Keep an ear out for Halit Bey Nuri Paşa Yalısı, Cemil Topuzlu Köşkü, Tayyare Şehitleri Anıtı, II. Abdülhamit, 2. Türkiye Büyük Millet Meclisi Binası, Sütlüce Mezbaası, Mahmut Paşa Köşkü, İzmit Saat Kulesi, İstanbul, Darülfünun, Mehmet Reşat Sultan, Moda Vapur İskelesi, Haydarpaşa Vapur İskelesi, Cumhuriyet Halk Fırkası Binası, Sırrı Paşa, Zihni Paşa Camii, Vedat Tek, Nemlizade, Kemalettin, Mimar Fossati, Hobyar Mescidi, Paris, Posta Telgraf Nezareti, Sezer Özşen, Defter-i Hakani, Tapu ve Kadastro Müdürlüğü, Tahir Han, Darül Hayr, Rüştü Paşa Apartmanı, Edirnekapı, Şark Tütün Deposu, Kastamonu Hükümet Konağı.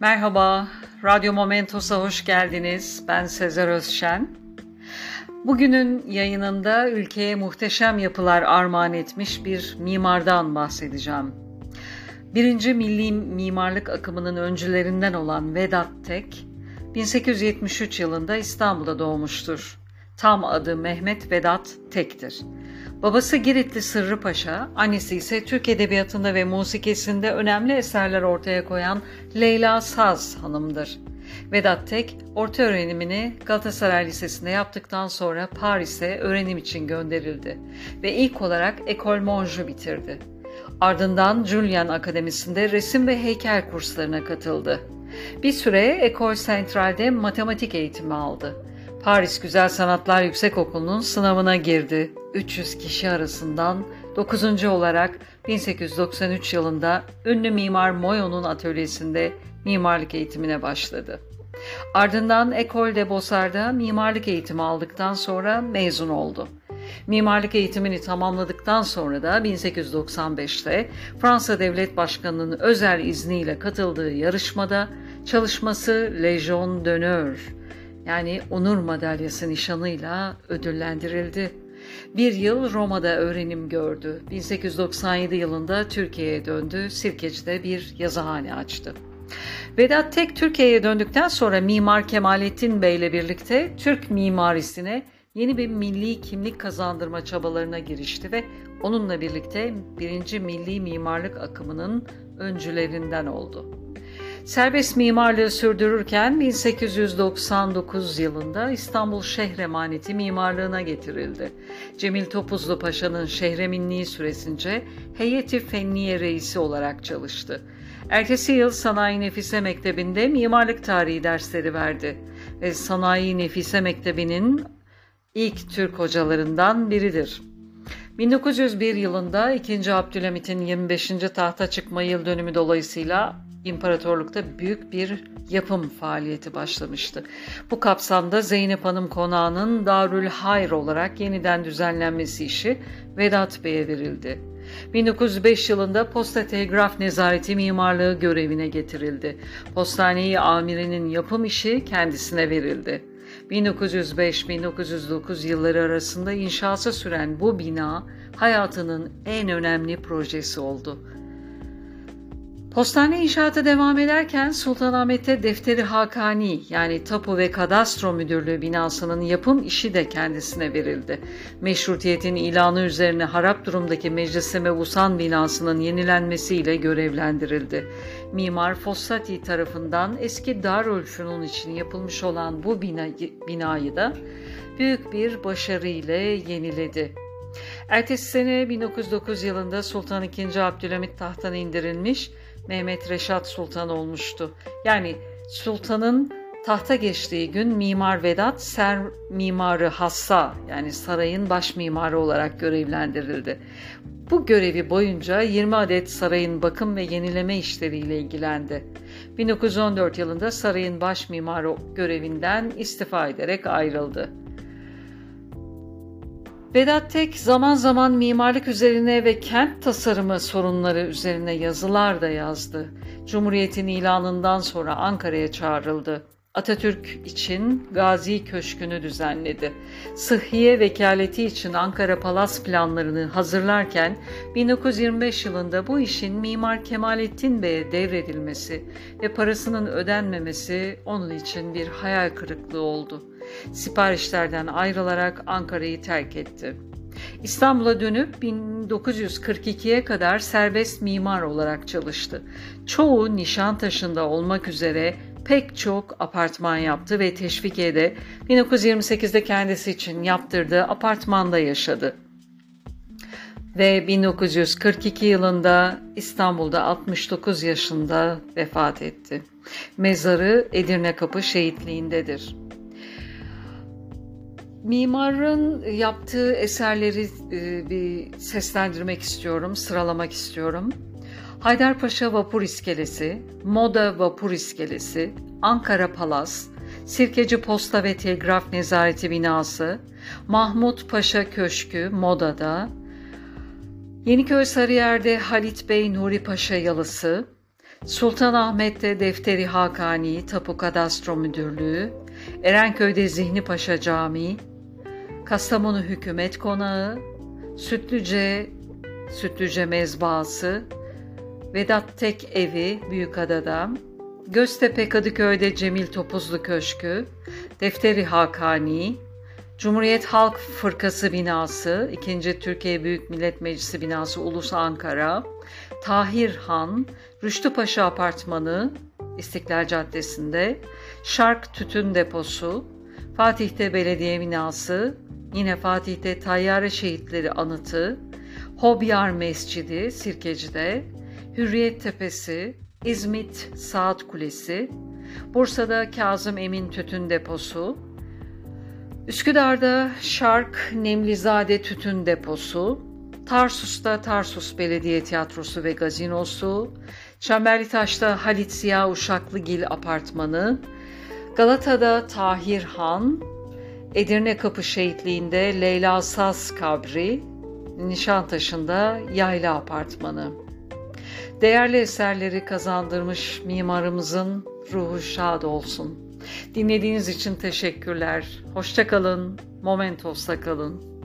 Merhaba, Radyo Momentos'a hoş geldiniz. Ben Sezer Özşen. Bugünün yayınında ülkeye muhteşem yapılar armağan etmiş bir mimardan bahsedeceğim. Birinci milli mimarlık akımının öncülerinden olan Vedat Tek, 1873 yılında İstanbul'da doğmuştur. Tam adı Mehmet Vedat Tek'tir. Babası Giritli Sırrı Paşa, annesi ise Türk edebiyatında ve musikesinde önemli eserler ortaya koyan Leyla Saz Hanım'dır. Vedat Tek, orta öğrenimini Galatasaray Lisesi'nde yaptıktan sonra Paris'e öğrenim için gönderildi ve ilk olarak École Monge'u bitirdi. Ardından Julian Akademisi'nde resim ve heykel kurslarına katıldı. Bir süre École Centrale'de matematik eğitimi aldı. Paris Güzel Sanatlar Yüksekokulu'nun sınavına girdi. 300 kişi arasından 9. olarak 1893 yılında ünlü mimar Moyon'un atölyesinde mimarlık eğitimine başladı. Ardından École des Beaux-Arts'da mimarlık eğitimi aldıktan sonra mezun oldu. Mimarlık eğitimini tamamladıktan sonra da 1895'te Fransa Devlet Başkanı'nın özel izniyle katıldığı yarışmada çalışması Légion d'honneur yani onur madalyası nişanıyla ödüllendirildi. Bir yıl Roma'da öğrenim gördü. 1897 yılında Türkiye'ye döndü. Sirkeci'de bir yazıhane açtı. Vedat Tek Türkiye'ye döndükten sonra Mimar Kemalettin Bey ile birlikte Türk mimarisine yeni bir milli kimlik kazandırma çabalarına girişti ve onunla birlikte birinci milli mimarlık akımının öncülerinden oldu. Serbest mimarlığı sürdürürken 1899 yılında İstanbul Şehir Emaneti mimarlığına getirildi. Cemil Topuzlu Paşa'nın şehreminliği süresince heyeti fenniye reisi olarak çalıştı. Ertesi yıl Sanayi Nefise Mektebi'nde mimarlık tarihi dersleri verdi ve Sanayi Nefise Mektebi'nin ilk Türk hocalarından biridir. 1901 yılında 2. Abdülhamit'in 25. tahta çıkma yıl dönümü dolayısıyla İmparatorlukta büyük bir yapım faaliyeti başlamıştı. Bu kapsamda Zeynep Hanım Konağı'nın Darül Hayr olarak yeniden düzenlenmesi işi Vedat Bey'e verildi. 1905 yılında Posta Telgraf Nezareti mimarlığı görevine getirildi. Postane-i Amirinin yapım işi kendisine verildi. 1905-1909 yılları arasında inşası süren bu bina hayatının en önemli projesi oldu. Postane inşaata devam ederken Sultanahmet'te Defter-i Hakani yani Tapu ve Kadastro Müdürlüğü binasının yapım işi de kendisine verildi. Meşrutiyetin ilanı üzerine harap durumdaki Meclis-i Mebusan binasının yenilenmesiyle görevlendirildi. Mimar Fossati tarafından eski Darülfünun için yapılmış olan bu binayı da büyük bir başarıyla yeniledi. Ertesi sene 1909 yılında Sultan II. Abdülhamit tahttan indirilmiş, Mehmet Reşat Sultan olmuştu. Yani Sultan'ın tahta geçtiği gün Mimar Vedat Ser Mimarı Hassa yani sarayın baş mimarı olarak görevlendirildi. Bu görevi boyunca 20 adet sarayın bakım ve yenileme işleriyle ilgilendi. 1914 yılında sarayın baş mimarı görevinden istifa ederek ayrıldı. Vedat Tek zaman zaman mimarlık üzerine ve kent tasarımı sorunları üzerine yazılar da yazdı. Cumhuriyetin ilanından sonra Ankara'ya çağrıldı. Atatürk için Gazi Köşkü'nü düzenledi. Sıhhiye vekaleti için Ankara Palas planlarını hazırlarken 1925 yılında bu işin Mimar Kemalettin Bey'e devredilmesi ve parasının ödenmemesi onun için bir hayal kırıklığı oldu. Siparişlerden ayrılarak Ankara'yı terk etti. İstanbul'a dönüp 1942'ye kadar serbest mimar olarak çalıştı. Çoğu Nişantaşı'nda olmak üzere pek çok apartman yaptı ve Teşvikiye'de 1928'de kendisi için yaptırdığı apartmanda yaşadı. Ve 1942 yılında İstanbul'da 69 yaşında vefat etti. Mezarı Edirnekapı şehitliğindedir. Mimarın yaptığı eserleri bir seslendirmek istiyorum, sıralamak istiyorum. Haydarpaşa Vapur İskelesi, Moda Vapur İskelesi, Ankara Palas, Sirkeci Posta ve Telgraf Nezareti Binası, Mahmut Paşa Köşkü Moda'da, Yeniköy Sarıyer'de Halit Bey Nuri Paşa Yalısı, Sultanahmet'te Defter-i Hakani, Tapu Kadastro Müdürlüğü, Erenköy'de Zihni Paşa Camii, Kastamonu Hükümet Konağı, Sütlüce Mezbaası, Vedat Tek Evi Büyükada'da, Göztepe Kadıköy'de Cemil Topuzlu Köşkü, Defter-i Hakani, Cumhuriyet Halk Fırkası Binası, 2. Türkiye Büyük Millet Meclisi Binası Ulus Ankara, Tahir Han, Rüştü Paşa Apartmanı, İstiklal Caddesi'nde, Şark Tütün Deposu, Fatih'te Belediye Binası, yine Fatih'te Tayyare Şehitleri Anıtı, Hobyar Mescidi, Sirkeci'de, Hürriyet Tepesi, İzmit Saat Kulesi, Bursa'da Kazım Emin Tütün Deposu, Üsküdar'da Şark Nemlizade Tütün Deposu, Tarsus'ta Tarsus Belediye Tiyatrosu ve Gazinosu, Çemberlitaş'ta Halit Ziya Uşaklıgil Apartmanı, Galata'da Tahir Han, Edirnekapı Şehitliği'nde Leyla Saz Kabri, Nişantaşı'nda Yayla Apartmanı. Değerli eserleri kazandırmış mimarımızın ruhu şad olsun. Dinlediğiniz için teşekkürler. Hoşça kalın, Momentos'ta kalın.